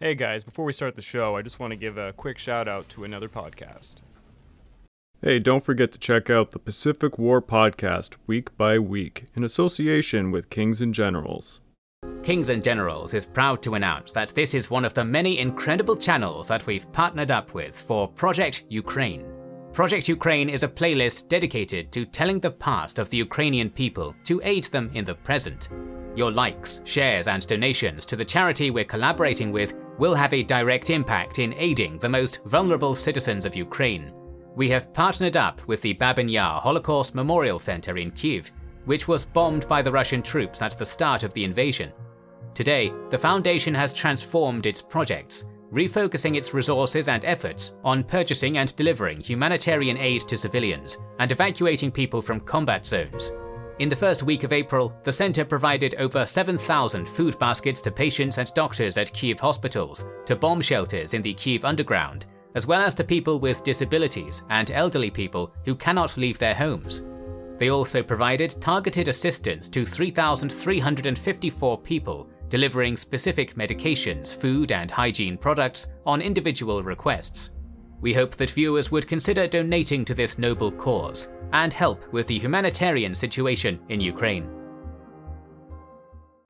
Hey guys, before we start the show, I just want to give a quick shout out to another podcast. Hey, don't forget to check out the Pacific War Podcast week by week in association with Kings and Generals. Kings and Generals is proud to announce that this is one of the many incredible channels that we've partnered up with for Project Ukraine. Project Ukraine is a playlist dedicated to telling the past of the Ukrainian people to aid them in the present. Your likes, shares, and donations to the charity we're collaborating with will have a direct impact in aiding the most vulnerable citizens of Ukraine. We have partnered up with the Babyn Yar Holocaust Memorial Center in Kyiv, which was bombed by the Russian troops at the start of the invasion. Today, the foundation has transformed its projects, refocusing its resources and efforts on purchasing and delivering humanitarian aid to civilians and evacuating people from combat zones. In the first week of April, the center provided over 7,000 food baskets to patients and doctors at Kyiv hospitals, to bomb shelters in the Kyiv underground, as well as to people with disabilities and elderly people who cannot leave their homes. They also provided targeted assistance to 3,354 people, delivering specific medications, food, and hygiene products on individual requests. We hope that viewers would consider donating to this noble cause and help with the humanitarian situation in Ukraine.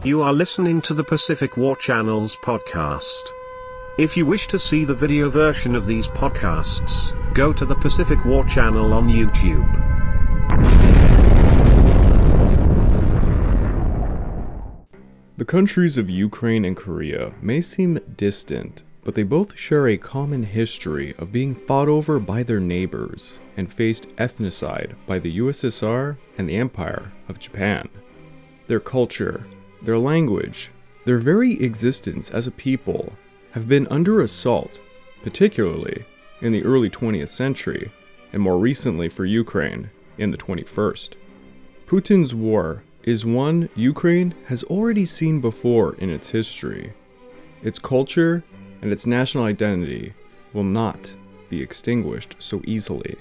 You are listening to the Pacific War Channels podcast. If you wish to see the video version of these podcasts, go to the Pacific War Channel on YouTube. The countries of Ukraine and Korea may seem distant, but they both share a common history of being fought over by their neighbors and faced ethnocide by the USSR and the Empire of Japan. Their culture, their language, their very existence as a people have been under assault, particularly in the early 20th century and more recently for Ukraine in the 21st. Putin's war is one Ukraine has already seen before in its history. Its culture and its national identity will not be extinguished so easily.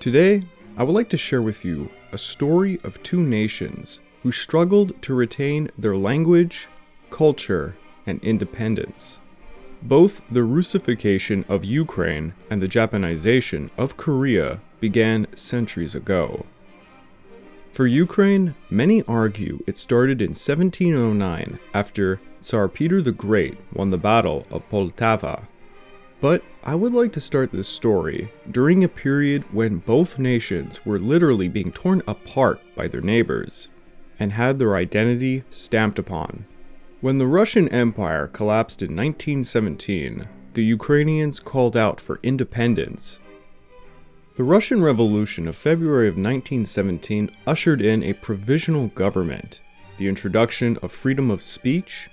Today, I would like to share with you a story of two nations who struggled to retain their language, culture, and independence. Both the Russification of Ukraine and the Japanization of Korea began centuries ago. For Ukraine, many argue it started in 1709 after Tsar Peter the Great won the Battle of Poltava. But I would like to start this story during a period when both nations were literally being torn apart by their neighbors and had their identity stamped upon. When the Russian Empire collapsed in 1917, the Ukrainians called out for independence. The Russian Revolution of February of 1917 ushered in a provisional government, the introduction of freedom of speech,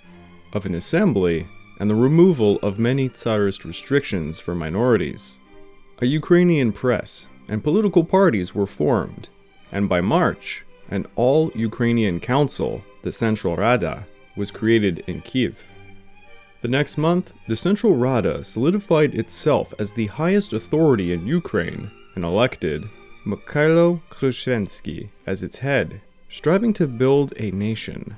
of an assembly, and the removal of many Tsarist restrictions for minorities. A Ukrainian press and political parties were formed, and by March, an all-Ukrainian council, the Central Rada, was created in Kyiv. The next month, the Central Rada solidified itself as the highest authority in Ukraine and elected Mykhailo Hrushevsky as its head, striving to build a nation.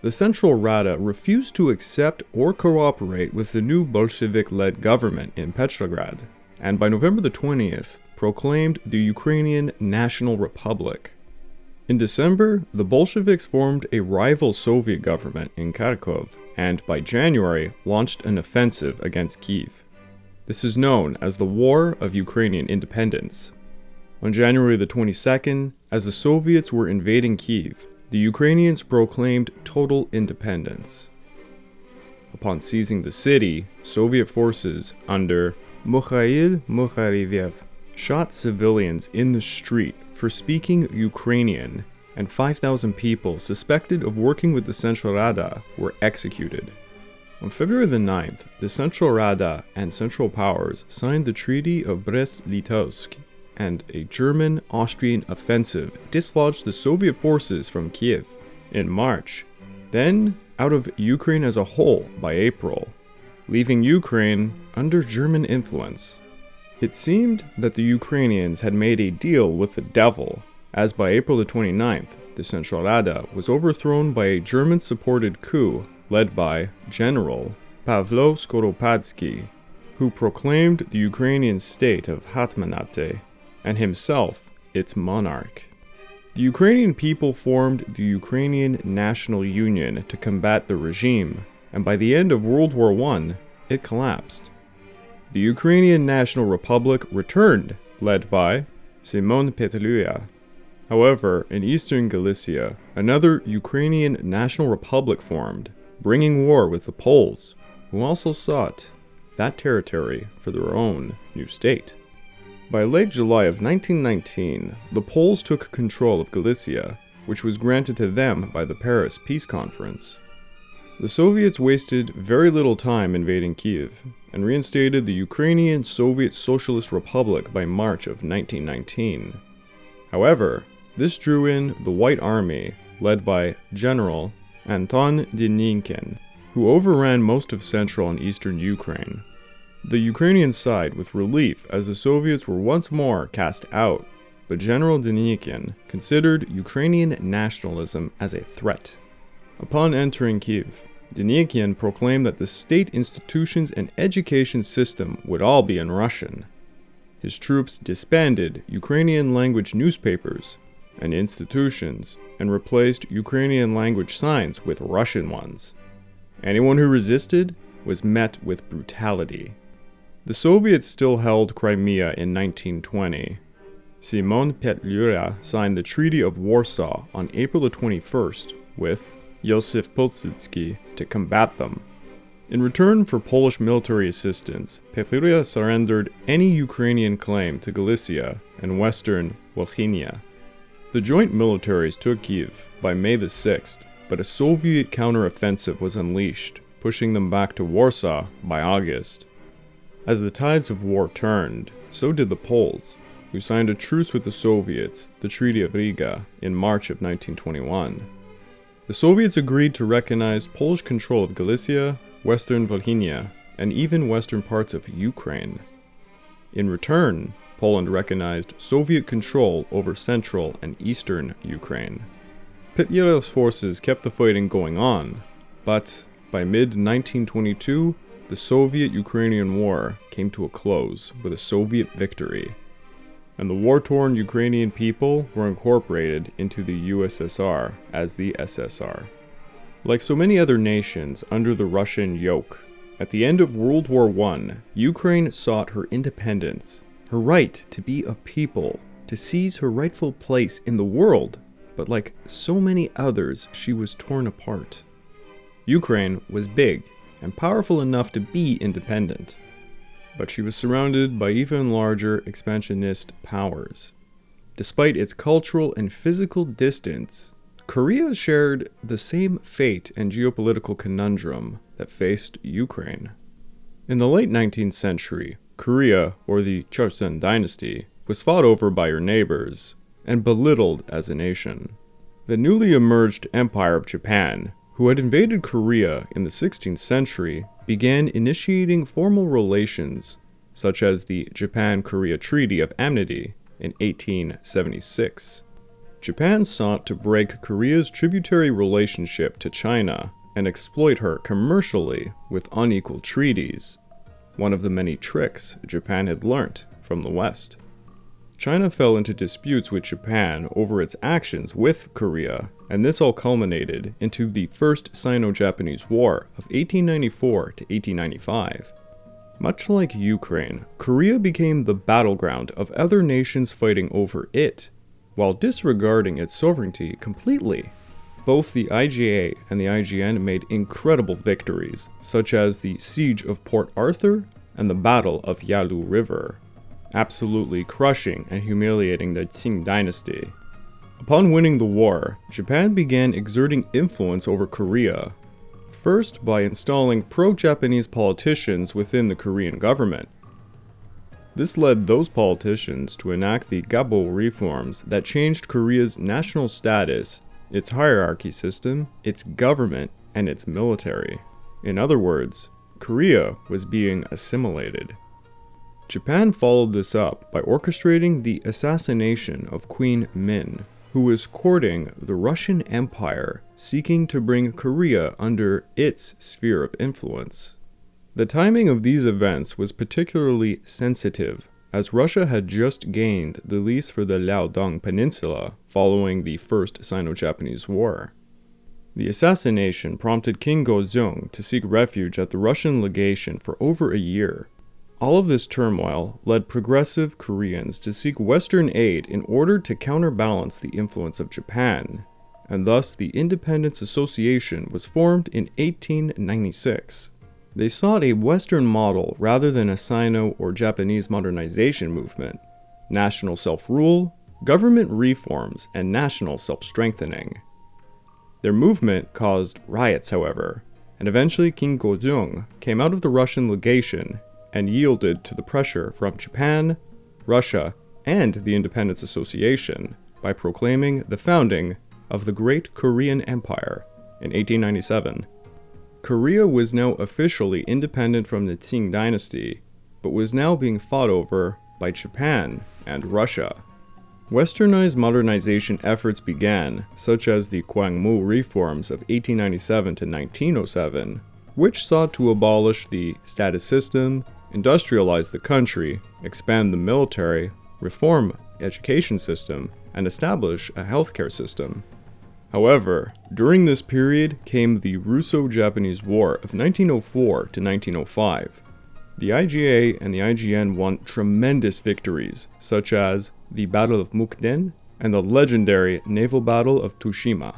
The Central Rada refused to accept or cooperate with the new Bolshevik-led government in Petrograd, and by November the 20th, proclaimed the Ukrainian National Republic. In December, the Bolsheviks formed a rival Soviet government in Kharkov, and by January, launched an offensive against Kyiv. This is known as the War of Ukrainian Independence. On January the 22nd, as the Soviets were invading Kyiv, the Ukrainians proclaimed total independence. Upon seizing the city, Soviet forces under Mikhail Muravyev shot civilians in the street for speaking Ukrainian, and 5,000 people suspected of working with the Central Rada were executed. On February the 9th, the Central Rada and Central Powers signed the Treaty of Brest-Litovsk, and a German-Austrian offensive dislodged the Soviet forces from Kyiv in March, then out of Ukraine as a whole by April, leaving Ukraine under German influence. It seemed that the Ukrainians had made a deal with the devil, as by April the 29th, the Central Rada was overthrown by a German-supported coup led by General Pavlo Skoropadsky, who proclaimed the Ukrainian state of Hetmanate and himself its monarch. The Ukrainian people formed the Ukrainian National Union to combat the regime, and by the end of World War I, it collapsed. The Ukrainian National Republic returned, led by Symon Petliura. However, in eastern Galicia, another Ukrainian National Republic formed, bringing war with the Poles, who also sought that territory for their own new state. By late July of 1919, the Poles took control of Galicia, which was granted to them by the Paris Peace Conference. The Soviets wasted very little time invading Kyiv, and reinstated the Ukrainian Soviet Socialist Republic by March of 1919. However, this drew in the White Army, led by General Anton Denikin, who overran most of central and eastern Ukraine. The Ukrainian side with relief as the Soviets were once more cast out, but General Denikin considered Ukrainian nationalism as a threat. Upon entering Kyiv, Denikin proclaimed that the state institutions and education system would all be in Russian. His troops disbanded Ukrainian language newspapers and institutions and replaced Ukrainian language signs with Russian ones. Anyone who resisted was met with brutality. The Soviets still held Crimea in 1920. Symon Petliura signed the Treaty of Warsaw on April 21st with Joseph Pilsudski to combat them. In return for Polish military assistance, Petliura surrendered any Ukrainian claim to Galicia and western Volhynia. The joint militaries took Kyiv by May the 6th, but a Soviet counteroffensive was unleashed, pushing them back to Warsaw by August. As the tides of war turned, so did the Poles, who signed a truce with the Soviets, the Treaty of Riga, in March of 1921. The Soviets agreed to recognize Polish control of Galicia, western Volhynia, and even western parts of Ukraine. In return, Poland recognized Soviet control over central and eastern Ukraine. Petliura's forces kept the fighting going on, but by mid-1922, the Soviet-Ukrainian War came to a close with a Soviet victory, and the war-torn Ukrainian people were incorporated into the USSR as the SSR. Like so many other nations under the Russian yoke, at the end of World War I, Ukraine sought her independence, her right to be a people, to seize her rightful place in the world, but like so many others, she was torn apart. Ukraine was big and powerful enough to be independent, but she was surrounded by even larger expansionist powers. Despite its cultural and physical distance, Korea shared the same fate and geopolitical conundrum that faced Ukraine. In the late 19th century, Korea, or the Choson Dynasty, was fought over by her neighbors and belittled as a nation. The newly emerged Empire of Japan, who had invaded Korea in the 16th century, began initiating formal relations, such as the Japan-Korea Treaty of Amity in 1876. Japan sought to break Korea's tributary relationship to China and exploit her commercially with unequal treaties, one of the many tricks Japan had learnt from the West. China fell into disputes with Japan over its actions with Korea, and this all culminated into the First Sino-Japanese War of 1894 to 1895. Much like Ukraine, Korea became the battleground of other nations fighting over it, while disregarding its sovereignty completely. Both the IJA and the IGN made incredible victories, such as the Siege of Port Arthur and the Battle of Yalu River, absolutely crushing and humiliating the Qing Dynasty. Upon winning the war, Japan began exerting influence over Korea, first by installing pro-Japanese politicians within the Korean government. This led those politicians to enact the Gabo reforms that changed Korea's national status, its hierarchy system, its government, and its military. In other words, Korea was being assimilated. Japan followed this up by orchestrating the assassination of Queen Min, who was courting the Russian Empire, seeking to bring Korea under its sphere of influence. The timing of these events was particularly sensitive, as Russia had just gained the lease for the Liaodong Peninsula following the First Sino-Japanese War. The assassination prompted King Gojong to seek refuge at the Russian legation for over a year. All of this turmoil led progressive Koreans to seek Western aid in order to counterbalance the influence of Japan, and thus the Independence Association was formed in 1896. They sought a Western model rather than a Sino or Japanese modernization movement, national self-rule, government reforms, and national self-strengthening. Their movement caused riots, however, and eventually King Gojong came out of the Russian legation and yielded to the pressure from Japan, Russia, and the Independence Association by proclaiming the founding of the Great Korean Empire in 1897. Korea was now officially independent from the Qing Dynasty, but was now being fought over by Japan and Russia. Westernized modernization efforts began, such as the Kwangmu reforms of 1897 to 1907, which sought to abolish the status system, industrialize the country, expand the military, reform the education system, and establish a healthcare system. However, during this period came the Russo-Japanese War of 1904 to 1905. The IGA and the IGN won tremendous victories, such as the Battle of Mukden and the legendary naval battle of Tsushima.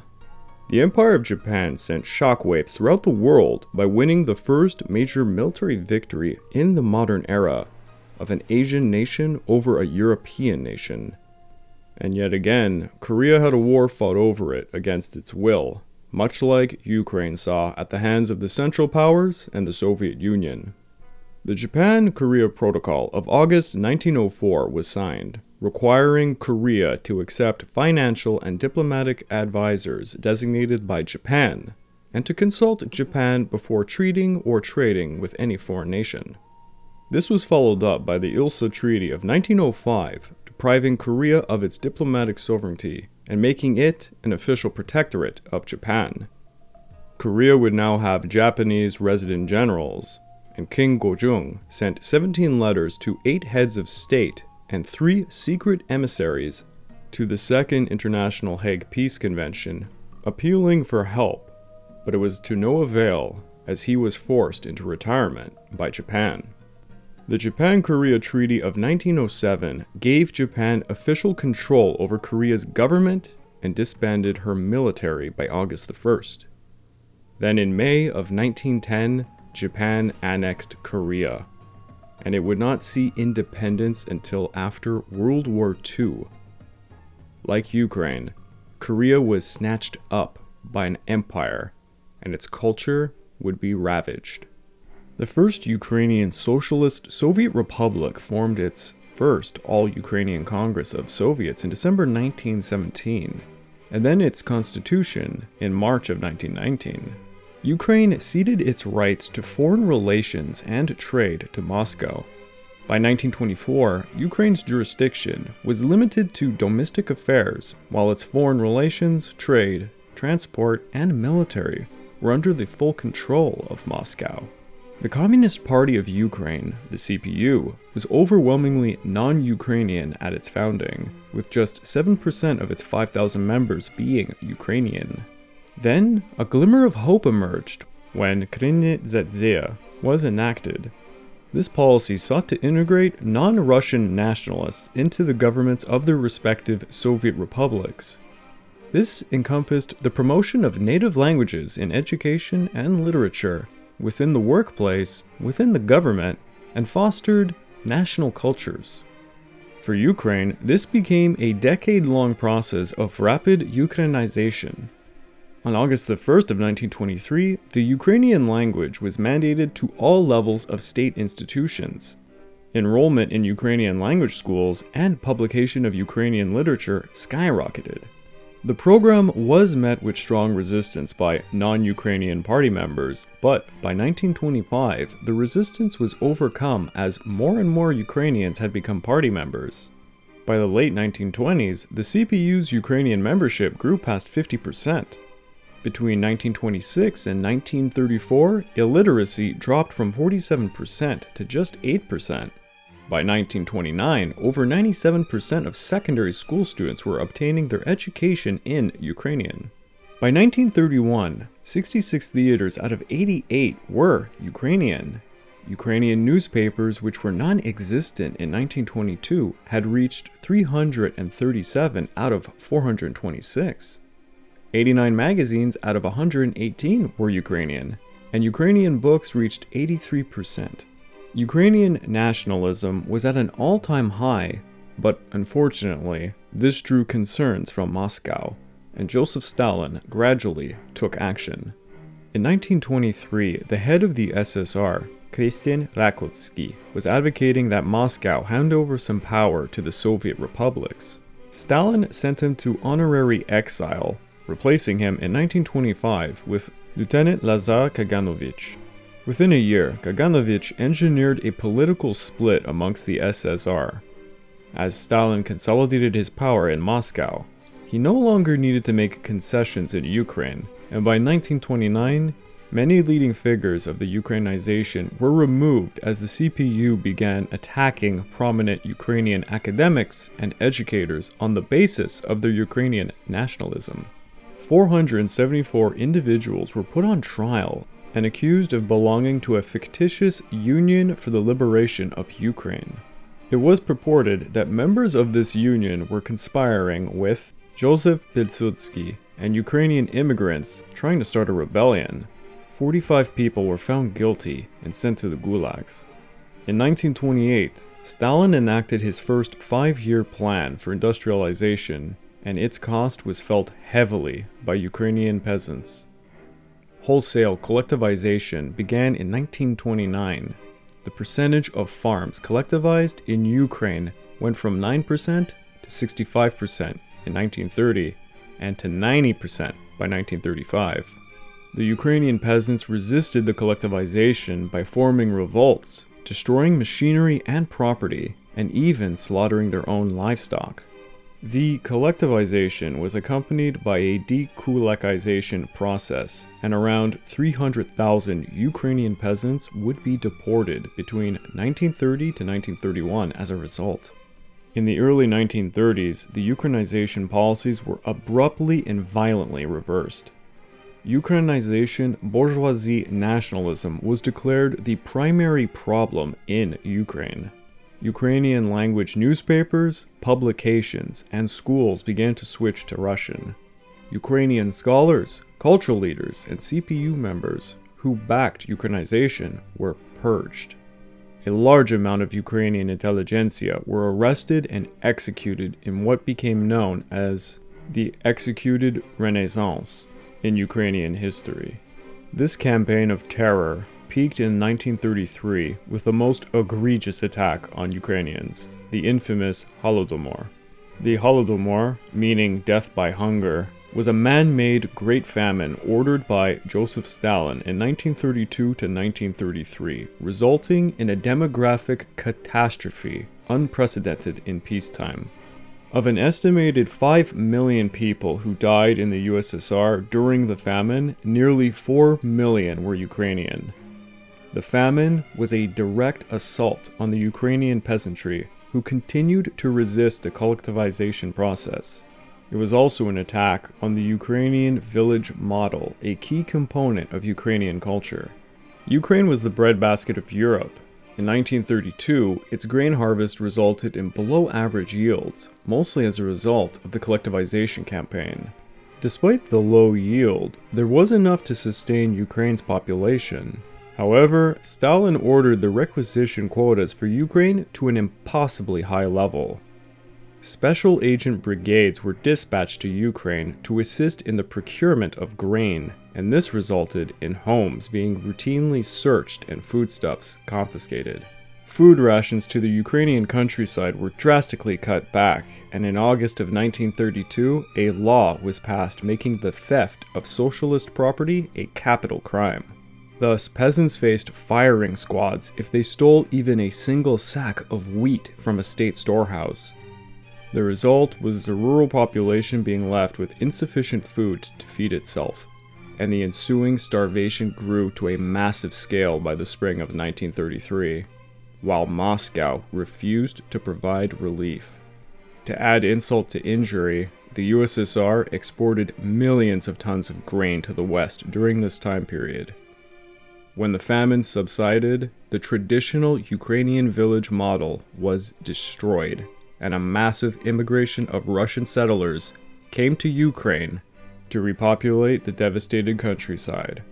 The Empire of Japan sent shockwaves throughout the world by winning the first major military victory in the modern era of an Asian nation over a European nation. And yet again, Korea had a war fought over it against its will, much like Ukraine saw at the hands of the Central Powers and the Soviet Union. The Japan-Korea Protocol of August 1904 was signed, requiring Korea to accept financial and diplomatic advisors designated by Japan, and to consult Japan before treating or trading with any foreign nation. This was followed up by the Ilsa Treaty of 1905, depriving Korea of its diplomatic sovereignty and making it an official protectorate of Japan. Korea would now have Japanese resident generals, and King Gojong sent 17 letters to 8 heads of state and 3 secret emissaries to the Second International Hague Peace Convention, appealing for help, but it was to no avail as he was forced into retirement by Japan. The Japan-Korea Treaty of 1907 gave Japan official control over Korea's government and disbanded her military by August 1st. Then in May of 1910, Japan annexed Korea, and it would not see independence until after World War II. Like Ukraine, Korea was snatched up by an empire, and its culture would be ravaged. The first Ukrainian Socialist Soviet Republic formed its first All-Ukrainian Congress of Soviets in December 1917, and then its constitution in March of 1919. Ukraine ceded its rights to foreign relations and trade to Moscow. By 1924, Ukraine's jurisdiction was limited to domestic affairs, while its foreign relations, trade, transport, and military were under the full control of Moscow. The Communist Party of Ukraine, the CPU, was overwhelmingly non-Ukrainian at its founding, with just 7% of its 5,000 members being Ukrainian. Then, a glimmer of hope emerged when Korenizatsiya was enacted. This policy sought to integrate non-Russian nationalists into the governments of their respective Soviet republics. This encompassed the promotion of native languages in education and literature, within the workplace, within the government, and fostered national cultures. For Ukraine, this became a decade-long process of rapid Ukrainization. On August 1st of 1923, the Ukrainian language was mandated to all levels of state institutions. Enrollment in Ukrainian language schools and publication of Ukrainian literature skyrocketed. The program was met with strong resistance by non-Ukrainian party members, but by 1925, the resistance was overcome as more and more Ukrainians had become party members. By the late 1920s, the CPU's Ukrainian membership grew past 50%. Between 1926 and 1934, illiteracy dropped from 47% to just 8%. By 1929, over 97% of secondary school students were obtaining their education in Ukrainian. By 1931, 66 theaters out of 88 were Ukrainian. Ukrainian newspapers, which were non-existent in 1922, had reached 337 out of 426. 89 magazines out of 118 were Ukrainian, and Ukrainian books reached 83%. Ukrainian nationalism was at an all-time high, but unfortunately, this drew concerns from Moscow, and Joseph Stalin gradually took action. In 1923, the head of the SSR, Christian Rakotsky, was advocating that Moscow hand over some power to the Soviet republics. Stalin sent him to honorary exile, replacing him in 1925 with Lieutenant Lazar Kaganovich. Within a year, Kaganovich engineered a political split amongst the SSR. As Stalin consolidated his power in Moscow, he no longer needed to make concessions in Ukraine, and by 1929, many leading figures of the Ukrainization were removed as the CPU began attacking prominent Ukrainian academics and educators on the basis of their Ukrainian nationalism. 474 individuals were put on trial and accused of belonging to a fictitious Union for the Liberation of Ukraine. It was purported that members of this union were conspiring with Joseph Pilsudski and Ukrainian immigrants trying to start a rebellion. 45 people were found guilty and sent to the gulags. In 1928, Stalin enacted his first five-year plan for industrialization, and its cost was felt heavily by Ukrainian peasants. Wholesale collectivization began in 1929. The percentage of farms collectivized in Ukraine went from 9% to 65% in 1930 and to 90% by 1935. The Ukrainian peasants resisted the collectivization by forming revolts, destroying machinery and property, and even slaughtering their own livestock. The collectivization was accompanied by a dekulakization process, and around 300,000 Ukrainian peasants would be deported between 1930 to 1931 as a result. In the early 1930s, the Ukrainization policies were abruptly and violently reversed. Ukrainization, bourgeoisie nationalism was declared the primary problem in Ukraine. Ukrainian language newspapers, publications, and schools began to switch to Russian. Ukrainian scholars, cultural leaders, and CPU members who backed Ukrainization were purged. A large amount of Ukrainian intelligentsia were arrested and executed in what became known as the Executed Renaissance in Ukrainian history. This campaign of terror peaked in 1933 with the most egregious attack on Ukrainians, the infamous Holodomor. The Holodomor, meaning death by hunger, was a man-made Great Famine ordered by Joseph Stalin in 1932 to 1933, resulting in a demographic catastrophe unprecedented in peacetime. Of an estimated 5 million people who died in the USSR during the famine, nearly 4 million were Ukrainian. The famine was a direct assault on the Ukrainian peasantry, who continued to resist the collectivization process. It was also an attack on the Ukrainian village model, a key component of Ukrainian culture. Ukraine was the breadbasket of Europe. In 1932, its grain harvest resulted in below-average yields, mostly as a result of the collectivization campaign. Despite the low yield, there was enough to sustain Ukraine's population. However, Stalin ordered the requisition quotas for Ukraine to an impossibly high level. Special agent brigades were dispatched to Ukraine to assist in the procurement of grain, and this resulted in homes being routinely searched and foodstuffs confiscated. Food rations to the Ukrainian countryside were drastically cut back, and in August of 1932, a law was passed making the theft of socialist property a capital crime. Thus, peasants faced firing squads if they stole even a single sack of wheat from a state storehouse. The result was the rural population being left with insufficient food to feed itself. and the ensuing starvation grew to a massive scale by the spring of 1933, while Moscow refused to provide relief. To add insult to injury, the USSR exported millions of tons of grain to the West during this time period. When the famine subsided, the traditional Ukrainian village model was destroyed, and a massive immigration of Russian settlers came to Ukraine to repopulate the devastated countryside.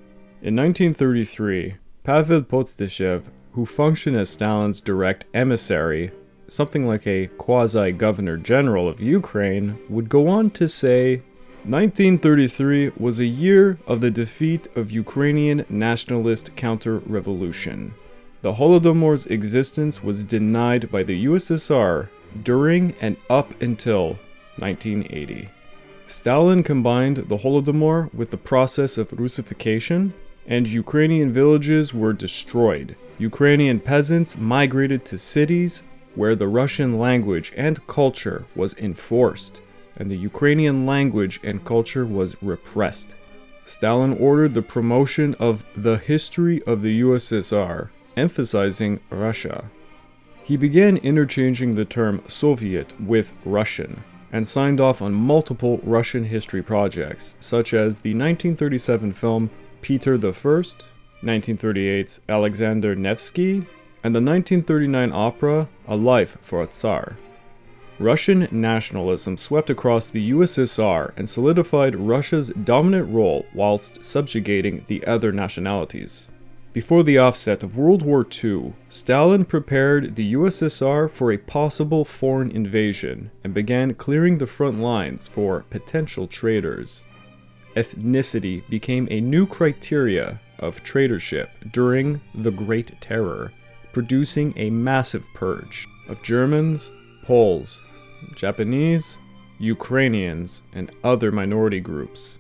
In 1933, Pavel Potsdashev, who functioned as Stalin's direct emissary, something like a quasi-governor general of Ukraine, would go on to say, 1933 was a year of the defeat of Ukrainian nationalist counter-revolution. The Holodomor's existence was denied by the USSR during and up until 1980. Stalin combined the Holodomor with the process of Russification, and Ukrainian villages were destroyed. Ukrainian peasants migrated to cities where the Russian language and culture was enforced, and the Ukrainian language and culture was repressed. Stalin ordered the promotion of the history of the USSR, emphasizing Russia. He began interchanging the term Soviet with Russian, and signed off on multiple Russian history projects, such as the 1937 film Peter I, 1938's Alexander Nevsky, and the 1939 opera, A Life for a Tsar. Russian nationalism swept across the USSR and solidified Russia's dominant role whilst subjugating the other nationalities. Before the offset of World War II, Stalin prepared the USSR for a possible foreign invasion and began clearing the front lines for potential traitors. Ethnicity became a new criteria of traitorship during the Great Terror, producing a massive purge of Germans, Poles, Japanese, Ukrainians, and other minority groups.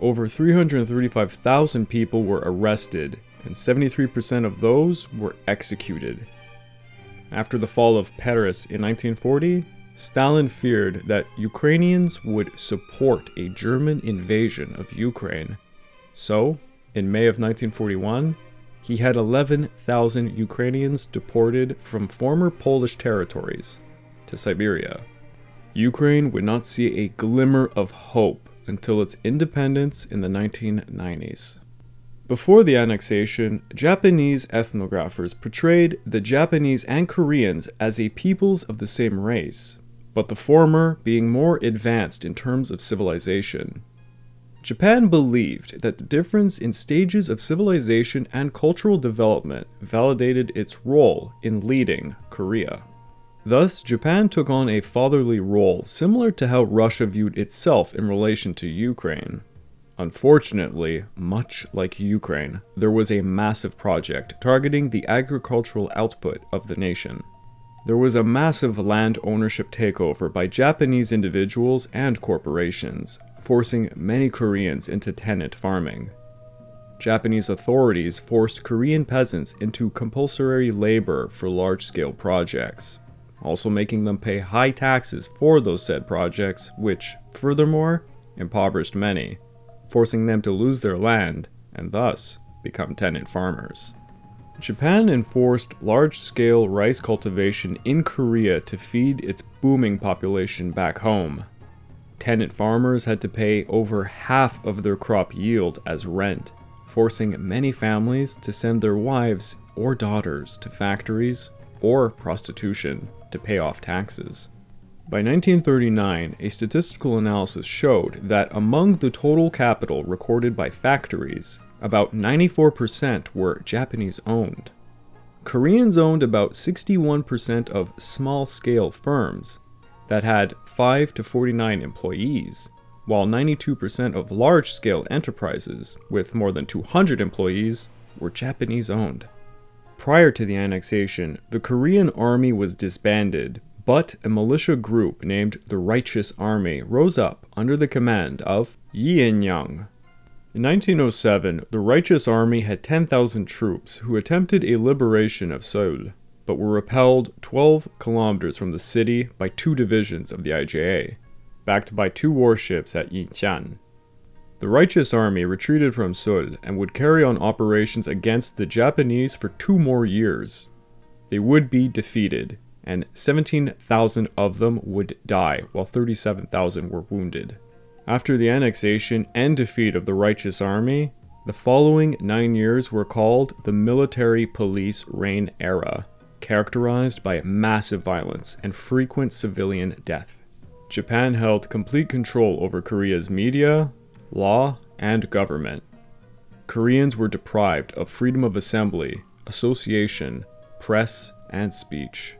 Over 335,000 people were arrested, and 73% of those were executed. After the fall of Paris in 1940, Stalin feared that Ukrainians would support a German invasion of Ukraine. So, in May of 1941, he had 11,000 Ukrainians deported from former Polish territories to Siberia. Ukraine would not see a glimmer of hope until its independence in the 1990s. Before the annexation, Japanese ethnographers portrayed the Japanese and Koreans as a peoples of the same race, but the former being more advanced in terms of civilization. Japan believed that the difference in stages of civilization and cultural development validated its role in leading Korea. Thus, Japan took on a fatherly role similar to how Russia viewed itself in relation to Ukraine. Unfortunately, much like Ukraine, there was a massive project targeting the agricultural output of the nation. There was a massive land ownership takeover by Japanese individuals and corporations, forcing many Koreans into tenant farming. Japanese authorities forced Korean peasants into compulsory labor for large-scale projects, also making them pay high taxes for those said projects, which, furthermore, impoverished many, forcing them to lose their land and thus become tenant farmers. Japan enforced large-scale rice cultivation in Korea to feed its booming population back home. Tenant farmers had to pay over half of their crop yield as rent, forcing many families to send their wives or daughters to factories or prostitution to pay off taxes. By 1939, a statistical analysis showed that among the total capital recorded by factories, about 94% were Japanese-owned. Koreans owned about 61% of small-scale firms that had 5 to 49 employees, while 92% of large-scale enterprises with more than 200 employees were Japanese-owned. Prior to the annexation, the Korean army was disbanded, but a militia group named the Righteous Army rose up under the command of Yin-yang. In 1907, the Righteous Army had 10,000 troops who attempted a liberation of Seoul, but were repelled 12 kilometers from the city by two divisions of the IJA, backed by two warships at Yichang. The Righteous Army retreated from Seoul and would carry on operations against the Japanese for 2 more years. They would be defeated, and 17,000 of them would die, while 37,000 were wounded. After the annexation and defeat of the Righteous Army, the following 9 years were called the military police reign era, characterized by massive violence and frequent civilian death. Japan held complete control over Korea's media, law, and government. Koreans were deprived of freedom of assembly, association, press, and speech.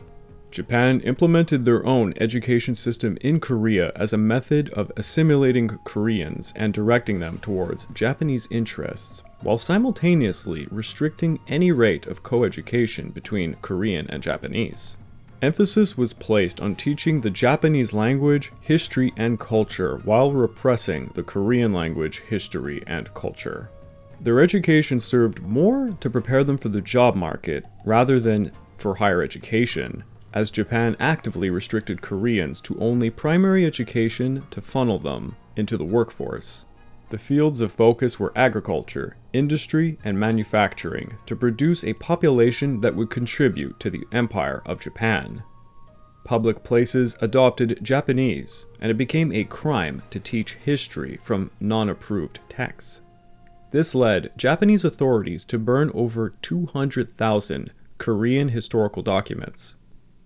Japan implemented their own education system in Korea as a method of assimilating Koreans and directing them towards Japanese interests, while simultaneously restricting any rate of coeducation between Korean and Japanese. Emphasis was placed on teaching the Japanese language, history, and culture while repressing the Korean language, history, and culture. Their education served more to prepare them for the job market rather than for higher education, as Japan actively restricted Koreans to only primary education to funnel them into the workforce. The fields of focus were agriculture, industry, and manufacturing to produce a population that would contribute to the Empire of Japan. Public places adopted Japanese, and it became a crime to teach history from non-approved texts. This led Japanese authorities to burn over 200,000 Korean historical documents.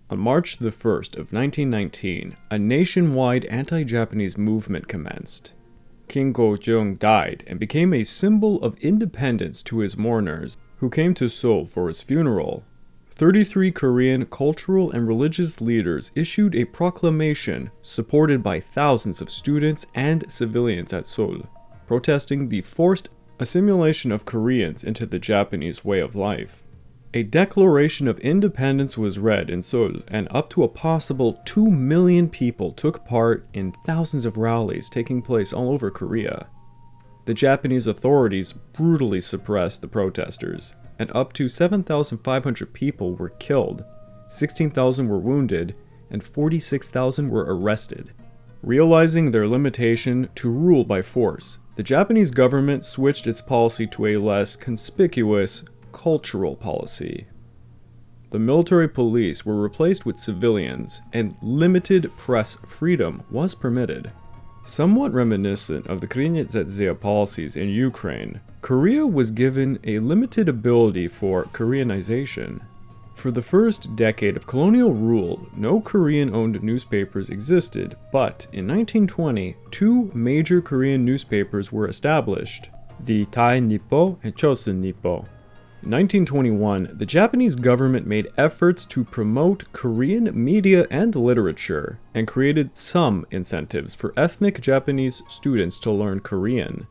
On March the 1st of 1919, a nationwide anti-Japanese movement commenced. King Gojong died and became a symbol of independence to his mourners, who came to Seoul for his funeral. 33 Korean cultural and religious leaders issued a proclamation supported by thousands of students and civilians at Seoul, protesting the forced assimilation of Koreans into the Japanese way of life. A declaration of independence was read in Seoul, and up to a possible 2 million people took part in thousands of rallies taking place all over Korea. The Japanese authorities brutally suppressed the protesters, and up to 7,500 people were killed, 16,000 were wounded, and 46,000 were arrested. Realizing their limitation to rule by force, the Japanese government switched its policy to a less conspicuous cultural policy. The military police were replaced with civilians, and limited press freedom was permitted. Somewhat reminiscent of the Korenizatsiya policies in Ukraine, Korea was given a limited ability for Koreanization. For the first decade of colonial rule, no Korean-owned newspapers existed, but in 1920, 2 major Korean newspapers were established, the Tae Nippo and Chosun Nippo. In 1921, the Japanese government made efforts to promote Korean media and literature, and created some incentives for ethnic Japanese students to learn Korean.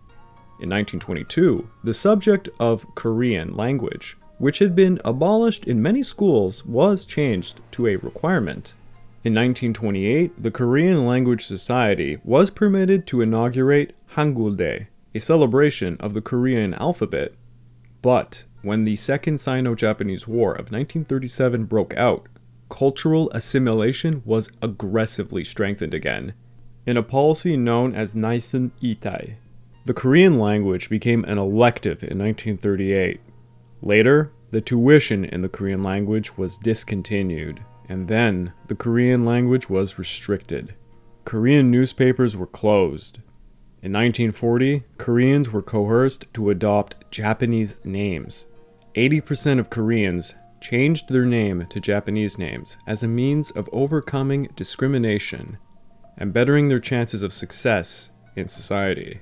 In 1922, the subject of Korean language, which had been abolished in many schools, was changed to a requirement. In 1928, the Korean Language Society was permitted to inaugurate Hangul Day, a celebration of the Korean alphabet. But when the Second Sino-Japanese War of 1937 broke out, cultural assimilation was aggressively strengthened again, in a policy known as Naisen Itai. The Korean language became an elective in 1938. Later, the tuition in the Korean language was discontinued, and then the Korean language was restricted. Korean newspapers were closed. In 1940, Koreans were coerced to adopt Japanese names. 80% of Koreans changed their name to Japanese names as a means of overcoming discrimination and bettering their chances of success in society.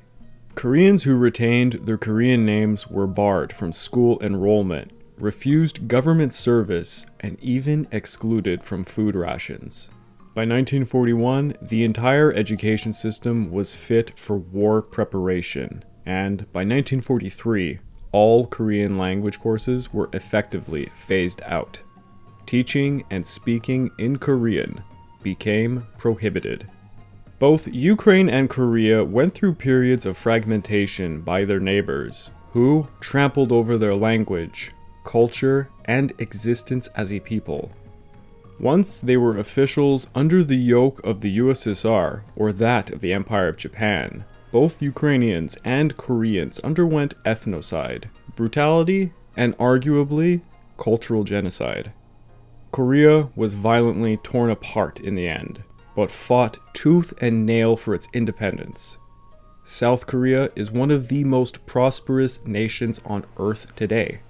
Koreans who retained their Korean names were barred from school enrollment, refused government service, and even excluded from food rations. By 1941, the entire education system was fit for war preparation, and by 1943, all Korean language courses were effectively phased out. Teaching and speaking in Korean became prohibited. Both Ukraine and Korea went through periods of fragmentation by their neighbors, who trampled over their language, culture, and existence as a people. Once they were officials under the yoke of the USSR or that of the Empire of Japan, both Ukrainians and Koreans underwent ethnocide, brutality, and arguably cultural genocide. Korea was violently torn apart in the end, but fought tooth and nail for its independence. South Korea is one of the most prosperous nations on Earth today,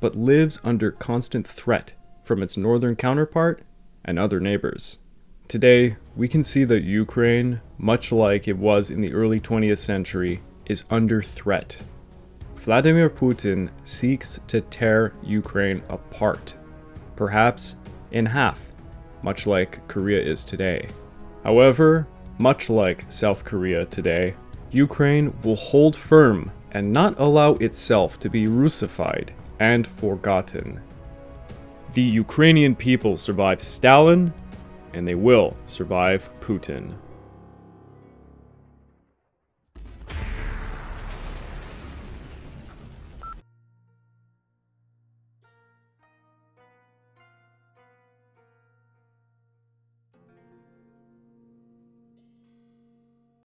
but lives under constant threat from its northern counterpart and other neighbors. Today, we can see that Ukraine, much like it was in the early 20th century, is under threat. Vladimir Putin seeks to tear Ukraine apart, perhaps in half, much like Korea is today. However, much like South Korea today, Ukraine will hold firm and not allow itself to be Russified and forgotten. The Ukrainian people survived Stalin, and they will survive Putin.